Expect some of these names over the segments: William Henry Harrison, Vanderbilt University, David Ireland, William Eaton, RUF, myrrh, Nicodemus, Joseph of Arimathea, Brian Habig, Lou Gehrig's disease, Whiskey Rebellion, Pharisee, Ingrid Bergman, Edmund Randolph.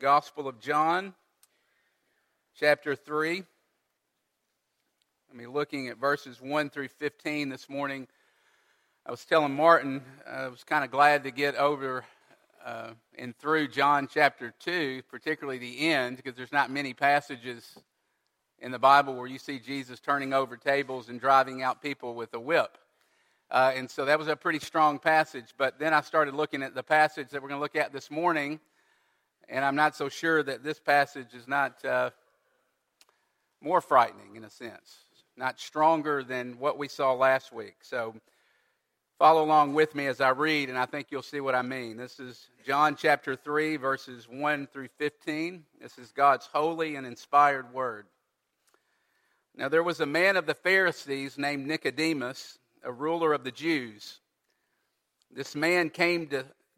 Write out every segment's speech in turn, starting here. Gospel of John, chapter 3. I'll be looking at verses 1 through 15 this morning. I was telling Martin, I was kind of glad to get over and through John chapter 2, particularly the end, because there's not many passages in the Bible where you see Jesus turning over tables and driving out people with a whip. And so that was a pretty strong passage. But then I started looking at the passage that we're going to look at this morning, and I'm not so sure that this passage is not more frightening in a sense, not stronger than what we saw last week. So follow along with me as I read, and I think you'll see what I mean. This is John chapter 3, verses 1 through 15. This is God's holy and inspired word. Now there was a man of the Pharisees named Nicodemus, a ruler of the Jews. This man came to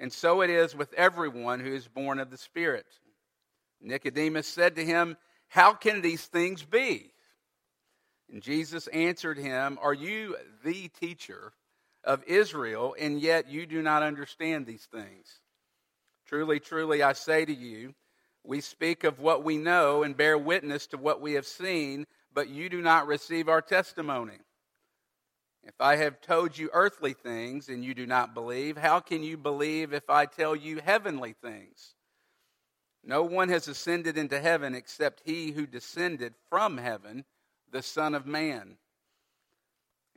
and so it is with everyone who is born of the Spirit." Nicodemus said to him, "How can these things be?" And Jesus answered him, "Are you the teacher of Israel, and yet you do not understand these things? Truly, truly, I say to you, we speak of what we know and bear witness to what we have seen, but you do not receive our testimony. If I have told you earthly things and you do not believe, how can you believe if I tell you heavenly things? No one has ascended into heaven except he who descended from heaven, the Son of Man.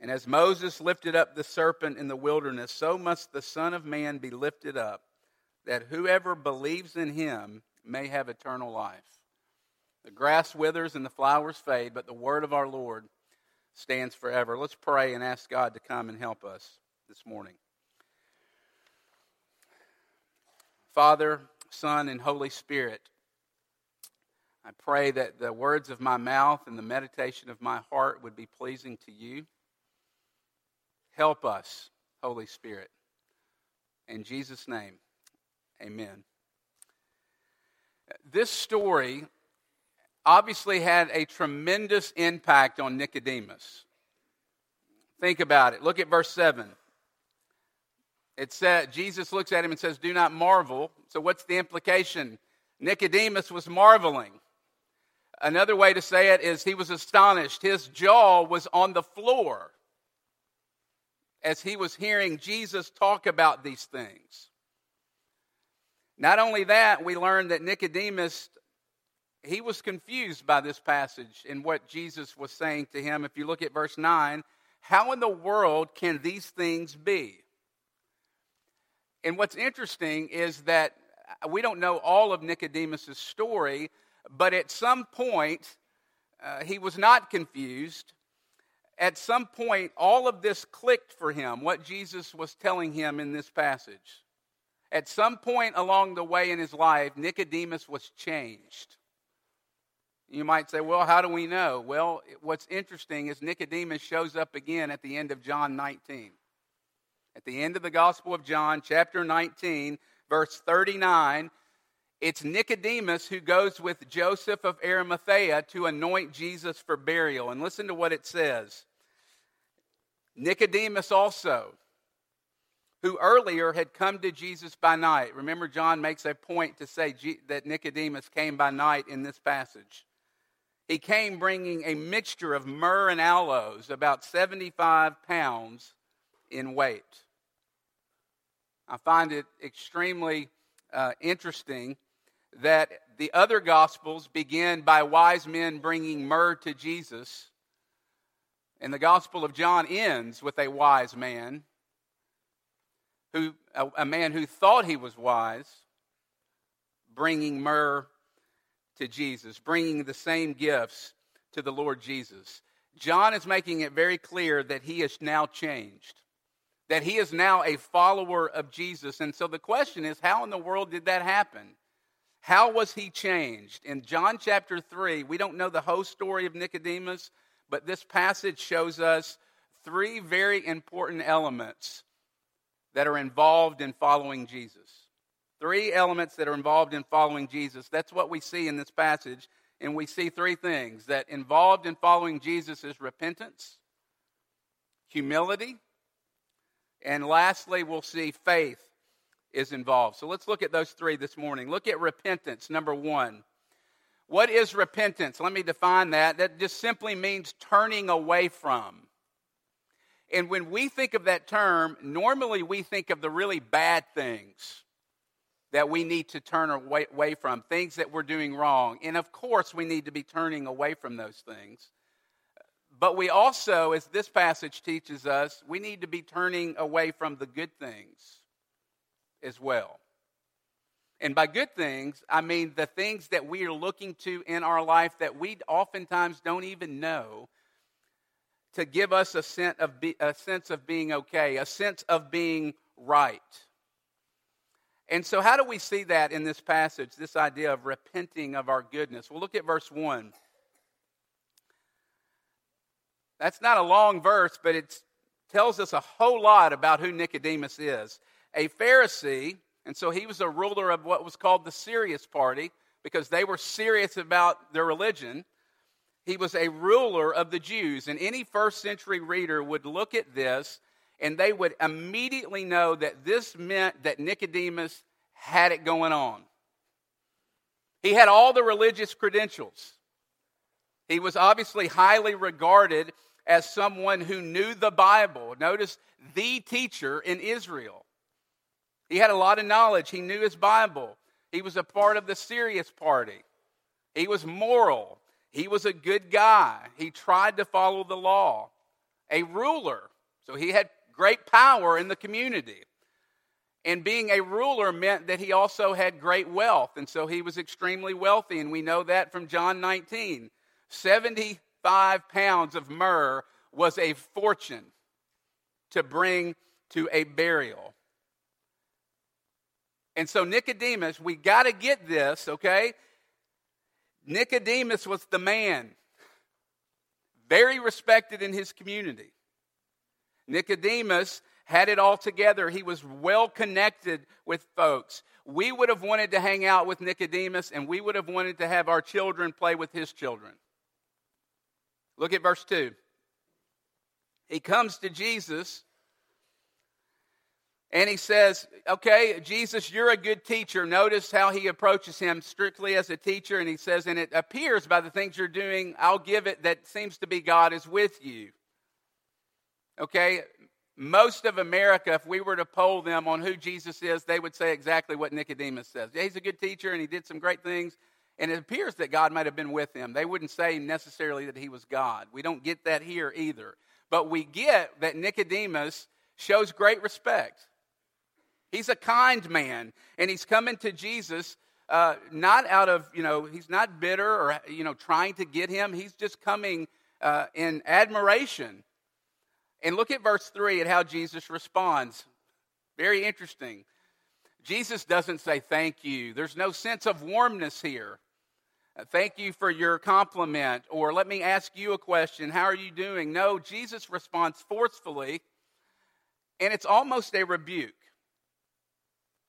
And as Moses lifted up the serpent in the wilderness, so must the Son of Man be lifted up, that whoever believes in him may have eternal life. The grass withers and the flowers fade, but the word of our Lord stands forever." Let's pray and ask God to come and help us this morning. Father, Son, and Holy Spirit, I pray that the words of my mouth and the meditation of my heart would be pleasing to you. Help us, Holy Spirit. In Jesus' name, amen. This story obviously had a tremendous impact on Nicodemus. Think about it. Look at verse 7. It says, Jesus looks at him and says, "Do not marvel." So what's the implication? Nicodemus was marveling. Another way to say it is he was astonished. His jaw was on the floor as he was hearing Jesus talk about these things. Not only that, we learn that Nicodemus, he was confused by this passage and what Jesus was saying to him. If you look at verse 9, how in the world can these things be? And what's interesting is that we don't know all of Nicodemus' story, but at some point, he was not confused. At some point, all of this clicked for him, what Jesus was telling him in this passage. At some point along the way in his life, Nicodemus was changed. You might say, well, how do we know? Well, what's interesting is Nicodemus shows up again at the end of John 19. At the end of the Gospel of John, chapter 19, verse 39, it's Nicodemus who goes with Joseph of Arimathea to anoint Jesus for burial. And listen to what it says. Nicodemus also, who earlier had come to Jesus by night. Remember, John makes a point to say that Nicodemus came by night in this passage. He came bringing a mixture of myrrh and aloes, about 75 pounds in weight. I find it extremely interesting that the other Gospels begin by wise men bringing myrrh to Jesus, and the Gospel of John ends with a wise man, a man who thought he was wise, bringing myrrh to Jesus, bringing the same gifts to the Lord Jesus. John is making it very clear that he is now changed, that he is now a follower of Jesus. And so the question is, how in the world did that happen? How was he changed? In John chapter 3, we don't know the whole story of Nicodemus, but this passage shows us three very important elements that are involved in following Jesus. Three elements that are involved in following Jesus. That's what we see in this passage. And we see three things that involved in following Jesus is repentance, humility, and lastly, we'll see faith is involved. So let's look at those three this morning. Look at repentance, number one. What is repentance? Let me define that. That just simply means turning away from. And when we think of that term, normally we think of the really bad things that we need to turn away from, things that we're doing wrong. And of course, we need to be turning away from those things. But we also, as this passage teaches us, we need to be turning away from the good things as well. And by good things, I mean the things that we are looking to in our life that we oftentimes don't even know to give us a sense of being okay, a sense of being right. And so how do we see that in this passage, this idea of repenting of our goodness? Well, look at verse 1. That's not a long verse, but it tells us a whole lot about who Nicodemus is. A Pharisee, and so he was a ruler of what was called the serious party because they were serious about their religion. He was a ruler of the Jews, and any first century reader would look at this and they would immediately know that this meant that Nicodemus had it going on. He had all the religious credentials. He was obviously highly regarded as someone who knew the Bible. Notice, the teacher in Israel. He had a lot of knowledge. He knew his Bible. He was a part of the serious party. He was moral. He was a good guy. He tried to follow the law. A ruler. So he had great power in the community. And being a ruler meant that he also had great wealth. And so he was extremely wealthy. And we know that from John 19. 75 pounds of myrrh was a fortune to bring to a burial. And so Nicodemus, we got to get this, okay? Nicodemus was the man, very respected in his community. Nicodemus had it all together. He was well connected with folks. We would have wanted to hang out with Nicodemus, and we would have wanted to have our children play with his children. Look at verse 2. He comes to Jesus and he says, okay, Jesus, you're a good teacher. Notice how he approaches him strictly as a teacher. And he says, and it appears by the things you're doing, I'll give it that seems to be God is with you. Okay, most of America, if we were to poll them on who Jesus is, they would say exactly what Nicodemus says. He's a good teacher and he did some great things. And it appears that God might have been with him. They wouldn't say necessarily that he was God. We don't get that here either. But we get that Nicodemus shows great respect. He's a kind man, and he's coming to Jesus not out of, he's not bitter or, trying to get him. He's just coming in admiration. And look at verse 3 at how Jesus responds. Very interesting. Jesus doesn't say thank you. There's no sense of warmness here. Thank you for your compliment, or let me ask you a question. How are you doing? No, Jesus responds forcefully, and it's almost a rebuke.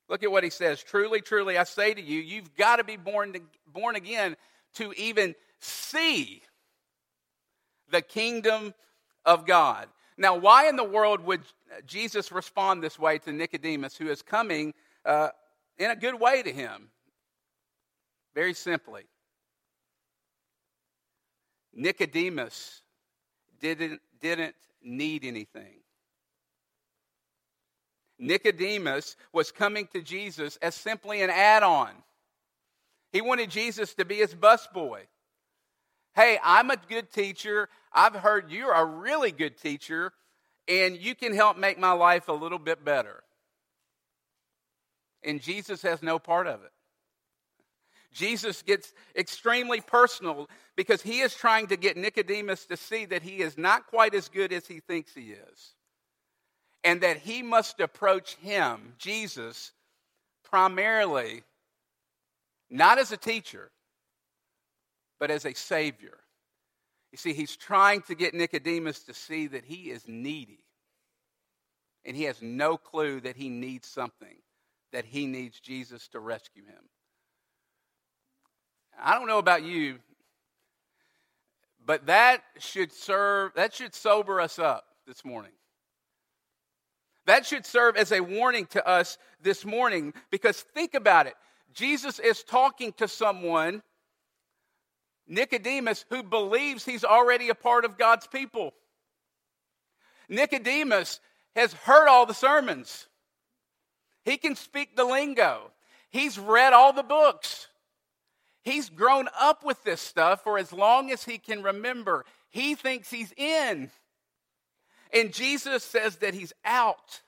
Look at what he says. Truly, truly, I say to you, you've got to be born again to even see the kingdom of God. Now, why in the world would Jesus respond this way to Nicodemus, who is coming in a good way to him? Very simply, Nicodemus didn't need anything. Nicodemus was coming to Jesus as simply an add-on. He wanted Jesus to be his busboy. Hey, I'm a good teacher. I've heard you're a really good teacher, and you can help make my life a little bit better. And Jesus has no part of it. Jesus gets extremely personal because he is trying to get Nicodemus to see that he is not quite as good as he thinks he is, and that he must approach him, Jesus, primarily not as a teacher, but as a savior. You see, he's trying to get Nicodemus to see that he is needy, and he has no clue that he needs something, that he needs Jesus to rescue him. I don't know about you, but that should sober us up this morning. That should serve as a warning to us this morning, because think about it. Jesus is talking to someone, Nicodemus, who believes he's already a part of God's people. Nicodemus has heard all the sermons. He can speak the lingo. He's read all the books. He's grown up with this stuff for as long as he can remember. He thinks he's in. And Jesus says that he's out.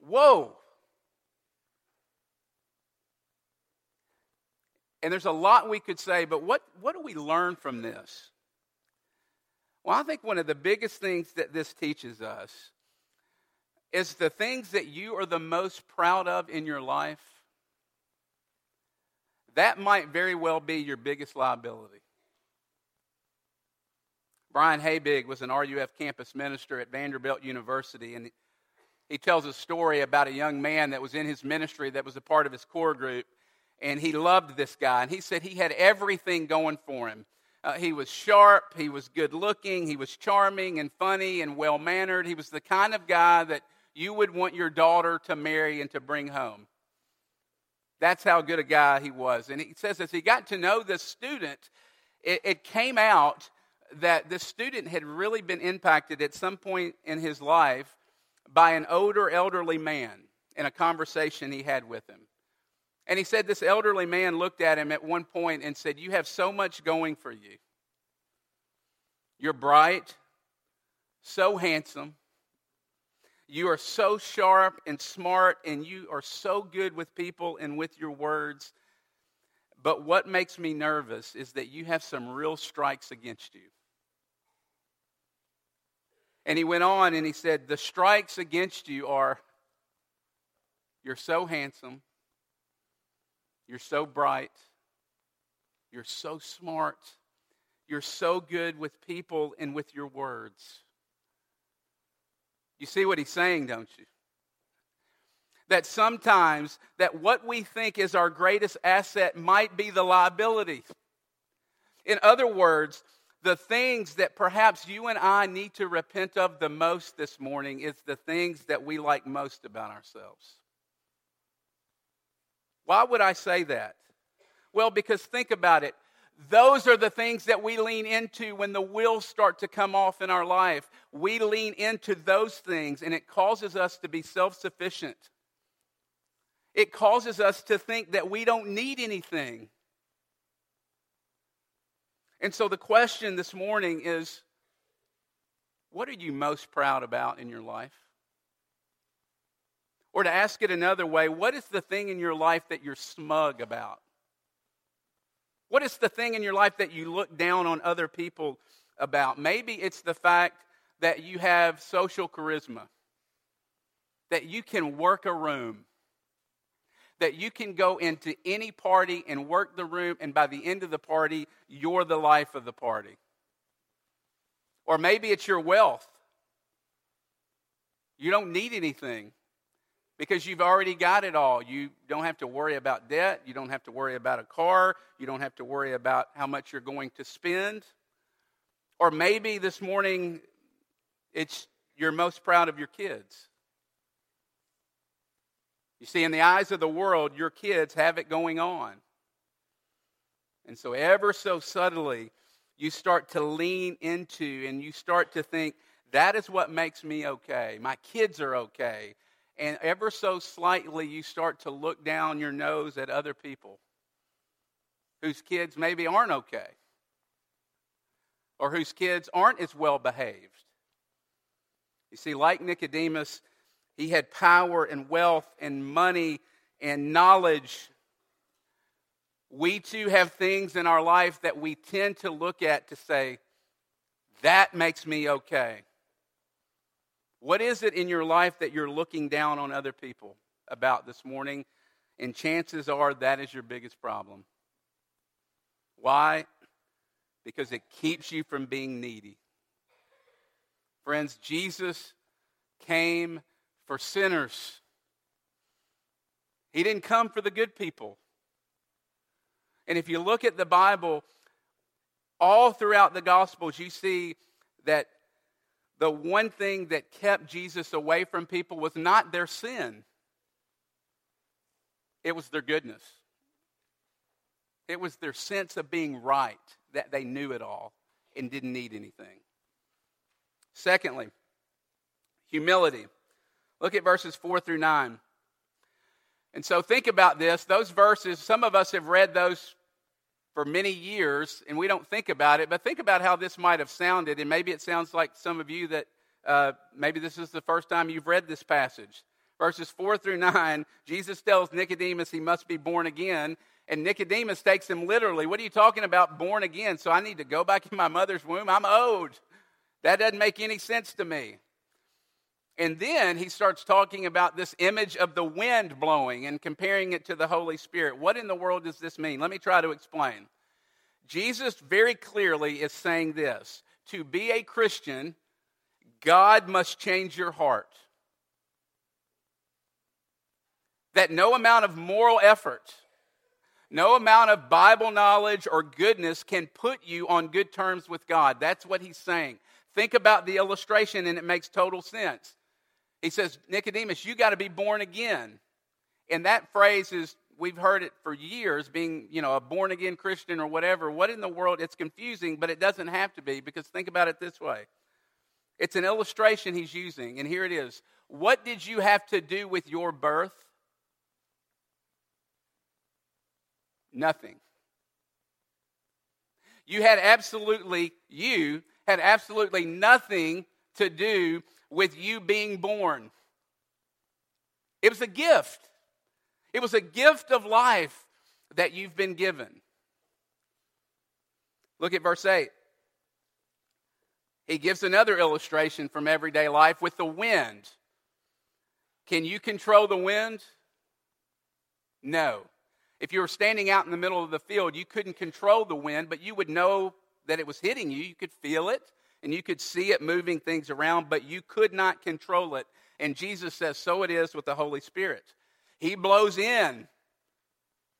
Whoa. And there's a lot we could say, but what do we learn from this? Well, I think one of the biggest things that this teaches us is the things that you are the most proud of in your life, that might very well be your biggest liability. Brian Habig was an RUF campus minister at Vanderbilt University, and he tells a story about a young man that was in his ministry that was a part of his core group, and he loved this guy. And he said he had everything going for him. He was sharp, he was good-looking, he was charming and funny and well-mannered. He was the kind of guy that you would want your daughter to marry and to bring home. That's how good a guy he was. And he says as he got to know this student, it came out that this student had really been impacted at some point in his life by an older elderly man in a conversation he had with him. And he said this elderly man looked at him at one point and said, "You have so much going for you. You're bright, so handsome. You are so sharp and smart, and you are so good with people and with your words. But what makes me nervous is that you have some real strikes against you." And he went on and he said, "The strikes against you are, you're so handsome, you're so bright, you're so smart, you're so good with people and with your words." You see what he's saying, don't you? That sometimes that what we think is our greatest asset might be the liability. In other words, the things that perhaps you and I need to repent of the most this morning is the things that we like most about ourselves. Why would I say that? Well, because think about it. Those are the things that we lean into when the wheels start to come off in our life. We lean into those things, and it causes us to be self-sufficient. It causes us to think that we don't need anything. And so the question this morning is, what are you most proud about in your life? Or to ask it another way, what is the thing in your life that you're smug about? What is the thing in your life that you look down on other people about? Maybe it's the fact that you have social charisma, that you can work a room, that you can go into any party and work the room, and by the end of the party, you're the life of the party. Or maybe it's your wealth. You don't need anything, because you've already got it all. You don't have to worry about debt. You don't have to worry about a car. You don't have to worry about how much you're going to spend. Or maybe this morning, you're most proud of your kids. You see, in the eyes of the world, your kids have it going on. And so ever so subtly, you start to lean into and you start to think, that is what makes me okay. My kids are okay. and ever so slightly you start to look down your nose at other people whose kids maybe aren't okay or whose kids aren't as well behaved. You see, like Nicodemus, he had power and wealth and money and knowledge. We too have things in our life that we tend to look at to say, that makes me okay. What is it in your life that you're looking down on other people about this morning? And chances are that is your biggest problem. Why? Because it keeps you from being needy. Friends, Jesus came for sinners. He didn't come for the good people. And if you look at the Bible, all throughout the Gospels, you see that the one thing that kept Jesus away from people was not their sin. It was their goodness. It was their sense of being right, that they knew it all and didn't need anything. Secondly, humility. Look at verses 4 through 9. And so think about this. Those verses, some of us have read those for many years, and we don't think about it, but think about how this might have sounded, and maybe it sounds like some of you that maybe this is the first time you've read this passage. Verses 4 through 9, Jesus tells Nicodemus he must be born again, and Nicodemus takes him literally. What are you talking about, born again? So I need to go back in my mother's womb? I'm old. That doesn't make any sense to me. And then he starts talking about this image of the wind blowing and comparing it to the Holy Spirit. What in the world does this mean? Let me try to explain. Jesus very clearly is saying this. To be a Christian, God must change your heart. That no amount of moral effort, no amount of Bible knowledge or goodness can put you on good terms with God. That's what he's saying. Think about the illustration and it makes total sense. He says, Nicodemus, you got to be born again. And that phrase is, we've heard it for years, being, a born again Christian or whatever. What in the world? It's confusing, but it doesn't have to be, because think about it this way. It's an illustration he's using, and here it is. What did you have to do with your birth? Nothing. You had absolutely nothing to do with you being born. It was a gift. It was a gift of life that you've been given. Look at verse 8. He gives another illustration from everyday life with the wind. Can you control the wind? No. If you were standing out in the middle of the field, you couldn't control the wind, but you would know that it was hitting you. You could feel it, and you could see it moving things around, but you could not control it. And Jesus says, so it is with the Holy Spirit. He blows in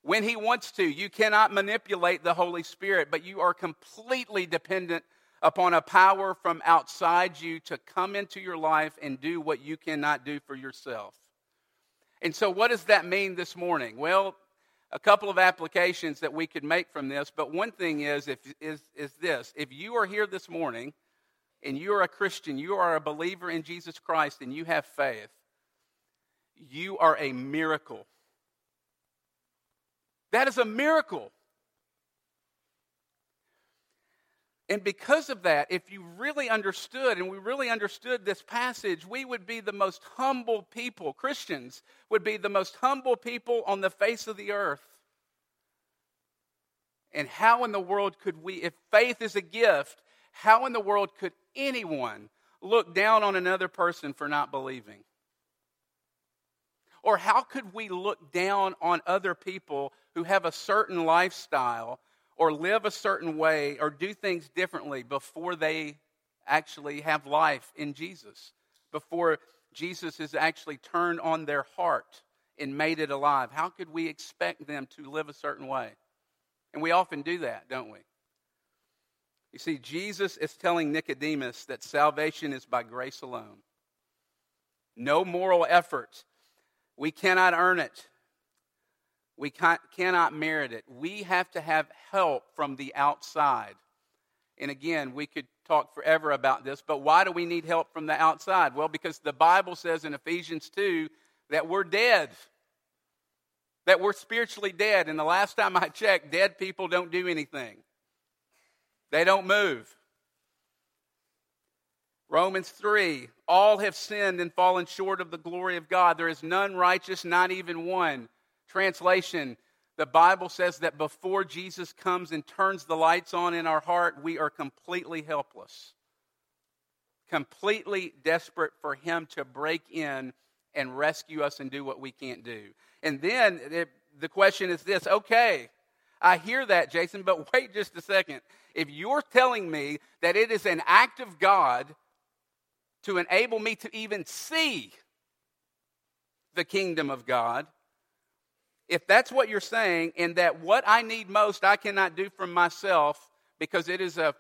when he wants to. You cannot manipulate the Holy Spirit, but you are completely dependent upon a power from outside you to come into your life and do what you cannot do for yourself. And so what does that mean this morning? Well, a couple of applications that we could make from this, but one thing is this. If you are here this morning and you are a Christian, you are a believer in Jesus Christ, and you have faith, you are a miracle. That is a miracle. And because of that, if you really understood, and we really understood this passage, we would be the most humble people. Christians would be the most humble people on the face of the earth. And how in the world could we, if faith is a gift, how in the world could anyone look down on another person for not believing? Or how could we look down on other people who have a certain lifestyle or live a certain way, or do things differently before they actually have life in Jesus, before Jesus has actually turned on their heart and made it alive? How could we expect them to live a certain way? And we often do that, don't we? You see, Jesus is telling Nicodemus that salvation is by grace alone. No moral effort. We cannot earn it. We cannot merit it. We have to have help from the outside. And again, we could talk forever about this, but why do we need help from the outside? Well, because the Bible says in Ephesians 2 that we're dead, that we're spiritually dead. And the last time I checked, dead people don't do anything. They don't move. Romans 3, all have sinned and fallen short of the glory of God. There is none righteous, not even one. Translation, the Bible says that before Jesus comes and turns the lights on in our heart, we are completely helpless, completely desperate for him to break in and rescue us and do what we can't do. And then the question is this, okay, I hear that, Jason, but wait just a second. If you're telling me that it is an act of God to enable me to even see the kingdom of God, if that's what you're saying, and that what I need most I cannot do for myself because it is an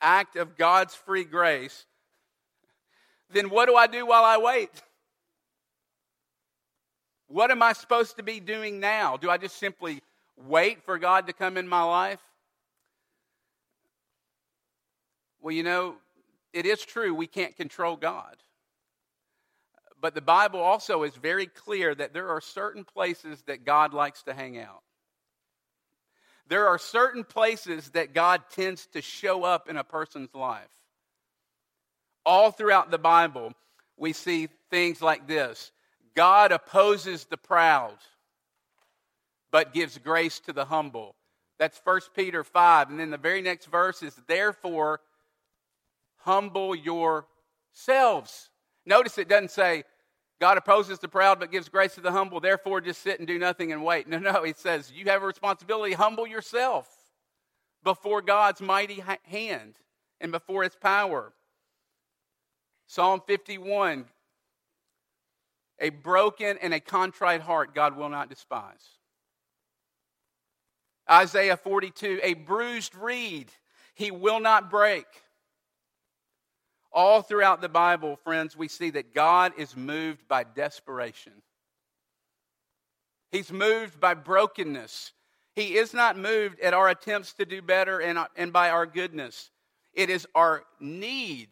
act of God's free grace, then what do I do while I wait? What am I supposed to be doing now? Do I just simply wait for God to come in my life? Well, you know, it is true we can't control God. But the Bible also is very clear that there are certain places that God likes to hang out. There are certain places that God tends to show up in a person's life. All throughout the Bible, we see things like this. God opposes the proud, but gives grace to the humble. That's 1 Peter 5. And then the very next verse is, therefore, humble yourselves. Notice it doesn't say, God opposes the proud but gives grace to the humble, therefore just sit and do nothing and wait. No, it says you have a responsibility, humble yourself before God's mighty hand and before his power. Psalm 51, a broken and a contrite heart God will not despise. Isaiah 42, a bruised reed he will not break. All throughout the Bible, friends, we see that God is moved by desperation. He's moved by brokenness. He is not moved at our attempts to do better and by our goodness. It is our need.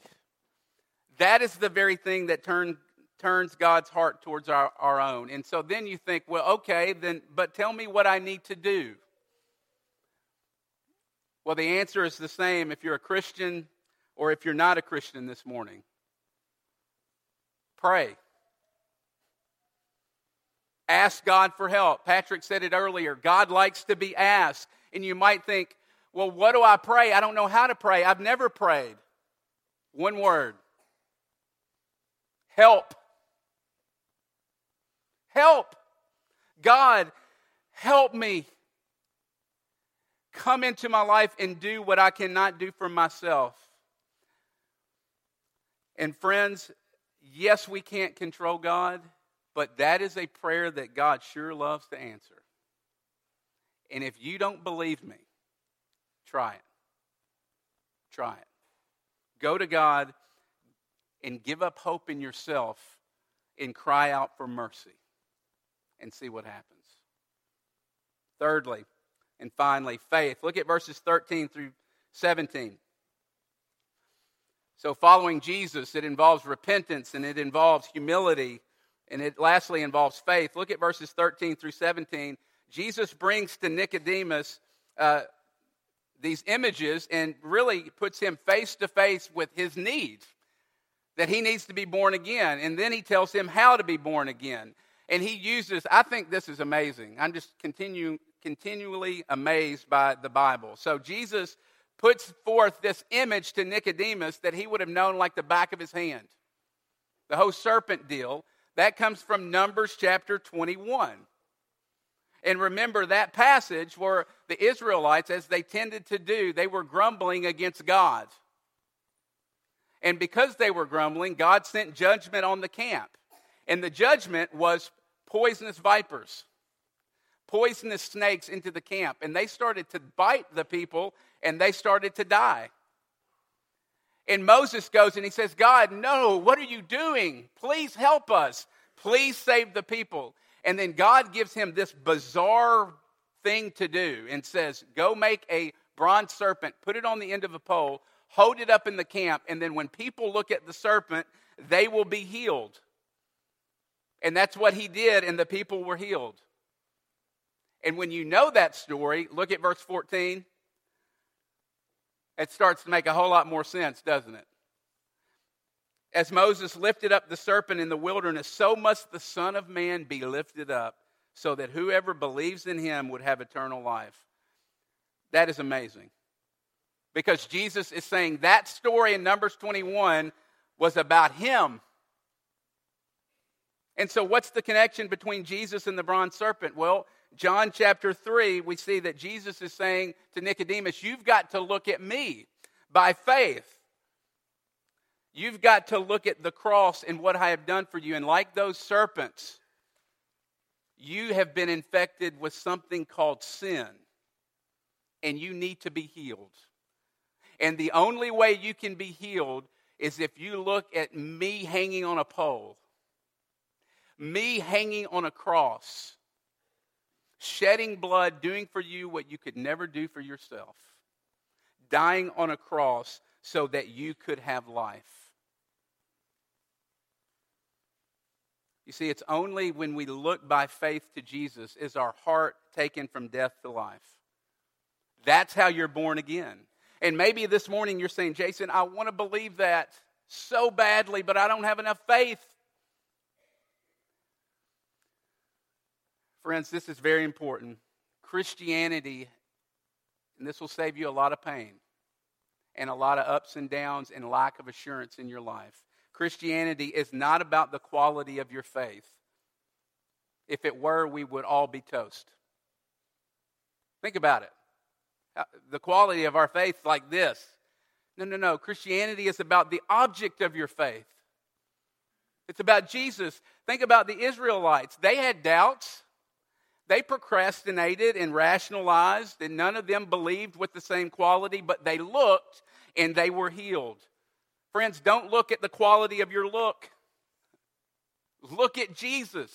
That is the very thing that turns God's heart towards our own. And so then you think, well, okay, then, but tell me what I need to do. Well, the answer is the same if you're a Christian or if you're not a Christian this morning. Pray. Ask God for help. Patrick said it earlier. God likes to be asked. And you might think, well, what do I pray? I don't know how to pray. I've never prayed. One word. Help. Help. God, help me. Come into my life and do what I cannot do for myself. And friends, yes, we can't control God, but that is a prayer that God sure loves to answer. And if you don't believe me, try it. Try it. Go to God and give up hope in yourself and cry out for mercy and see what happens. Thirdly, and finally, faith. Look at verses 13 through 17. So following Jesus, it involves repentance and it involves humility and it lastly involves faith. Look at verses 13 through 17. Jesus brings to Nicodemus these images and really puts him face to face with his need, that he needs to be born again. And then he tells him how to be born again. And he uses, I think this is amazing. I'm just continually amazed by the Bible. So Jesus puts forth this image to Nicodemus that he would have known like the back of his hand. The whole serpent deal, that comes from Numbers chapter 21. And remember that passage where the Israelites, as they tended to do, they were grumbling against God. And because they were grumbling, God sent judgment on the camp. And the judgment was poisonous vipers, poisonous snakes into the camp. And they started to bite the people and they started to die. And Moses goes and he says, God, no, what are you doing? Please help us. Please save the people. And then God gives him this bizarre thing to do and says, go make a bronze serpent, put it on the end of a pole, hold it up in the camp, and then when people look at the serpent, they will be healed. And that's what he did, and the people were healed. And when you know that story, look at verse 14. It starts to make a whole lot more sense, doesn't it? As Moses lifted up the serpent in the wilderness, so must the Son of Man be lifted up, so that whoever believes in him would have eternal life. That is amazing. Because Jesus is saying that story in Numbers 21 was about him. And so what's the connection between Jesus and the bronze serpent? Well, John chapter 3, we see that Jesus is saying to Nicodemus, you've got to look at me by faith. You've got to look at the cross and what I have done for you. And like those serpents, you have been infected with something called sin. And you need to be healed. And the only way you can be healed is if you look at me hanging on a pole. Me hanging on a cross, shedding blood, doing for you what you could never do for yourself, dying on a cross so that you could have life. You see, it's only when we look by faith to Jesus is our heart taken from death to life. That's how you're born again. And maybe this morning you're saying, Jason, I want to believe that so badly, but I don't have enough faith. Friends, this is very important. Christianity, and this will save you a lot of pain and a lot of ups and downs and lack of assurance in your life. Christianity is not about the quality of your faith. If it were, we would all be toast. Think about it. The quality of our faith like this. No. Christianity is about the object of your faith. It's about Jesus. Think about the Israelites. They had doubts. They procrastinated and rationalized, and none of them believed with the same quality, but they looked and they were healed. Friends, don't look at the quality of your look. Look at Jesus.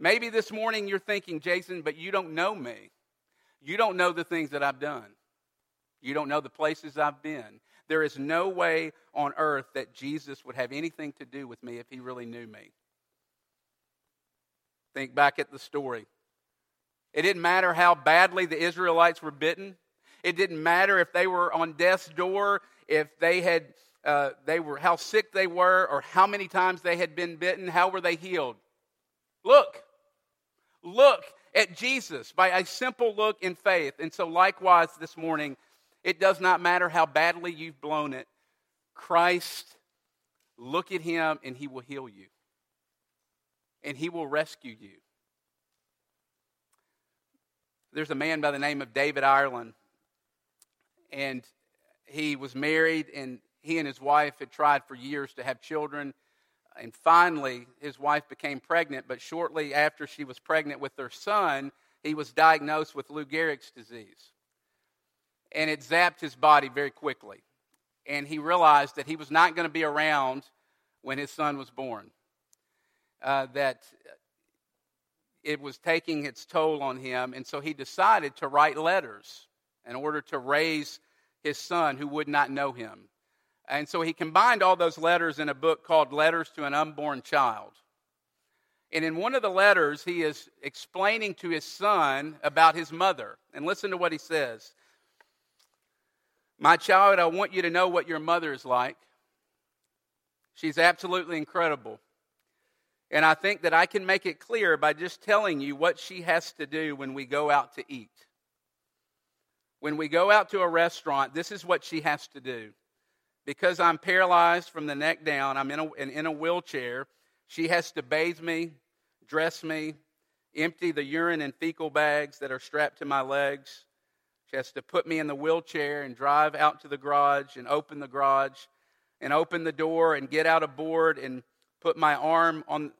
Maybe this morning you're thinking, Jason, but you don't know me. You don't know the things that I've done. You don't know the places I've been. There is no way on earth that Jesus would have anything to do with me if he really knew me. Think back at the story. It didn't matter how badly the Israelites were bitten. It didn't matter if they were on death's door, if they had, how sick they were, or how many times they had been bitten. How were they healed? Look at Jesus by a simple look in faith. And so, likewise, this morning, it does not matter how badly you've blown it. Christ, look at him, and he will heal you. And he will rescue you. There's a man by the name of David Ireland. And he was married, and he and his wife had tried for years to have children. And finally, his wife became pregnant. But shortly after she was pregnant with their son, he was diagnosed with Lou Gehrig's disease. And it zapped his body very quickly. And he realized that he was not going to be around when his son was born. That it was taking its toll on him, and so he decided to write letters in order to raise his son who would not know him. And so he combined all those letters in a book called Letters to an Unborn Child. And in one of the letters, he is explaining to his son about his mother. And listen to what he says. My child, I want you to know what your mother is like. She's absolutely incredible. And I think that I can make it clear by just telling you what she has to do when we go out to eat. When we go out to a restaurant, this is what she has to do. Because I'm paralyzed from the neck down, I'm in a wheelchair, she has to bathe me, dress me, empty the urine and fecal bags that are strapped to my legs. She has to put me in the wheelchair and drive out to the garage and open the garage and open the door and get out a board and put my arm on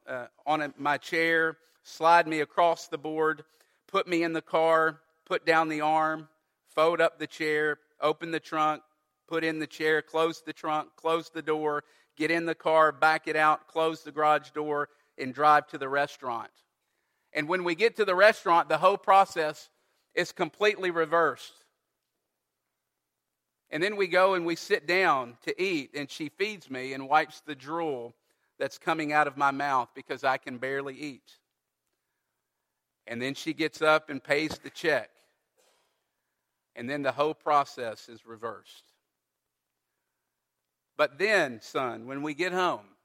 my chair, slide me across the board, put me in the car, put down the arm, fold up the chair, open the trunk, put in the chair, close the trunk, close the door, get in the car, back it out, close the garage door, and drive to the restaurant. And when we get to the restaurant, the whole process is completely reversed. And then we go and we sit down to eat, and she feeds me and wipes the drool that's coming out of my mouth because I can barely eat." And then she gets up and pays the check. And then the whole process is reversed. "But then, son, when we get home,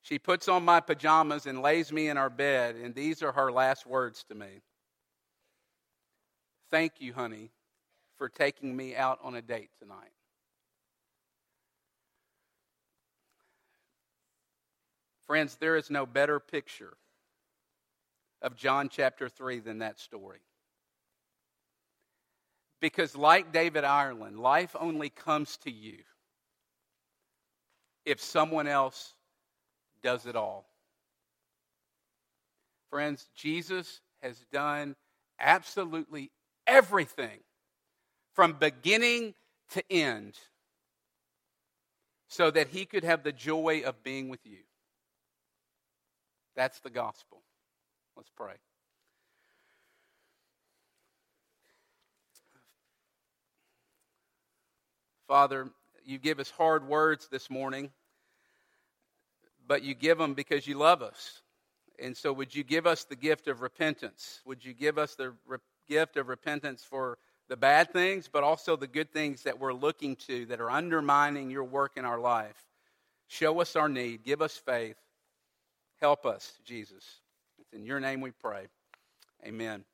she puts on my pajamas and lays me in our bed, and these are her last words to me. 'Thank you, honey, for taking me out on a date tonight.'" Friends, there is no better picture of John chapter 3 than that story. Because like David Ireland, life only comes to you if someone else does it all. Friends, Jesus has done absolutely everything from beginning to end so that he could have the joy of being with you. That's the gospel. Let's pray. Father, you give us hard words this morning, but you give them because you love us. And so would you give us the gift of repentance? Would you give us the gift of repentance for the bad things, but also the good things that we're looking to that are undermining your work in our life? Show us our need. Give us faith. Help us, Jesus. It's in your name we pray. Amen.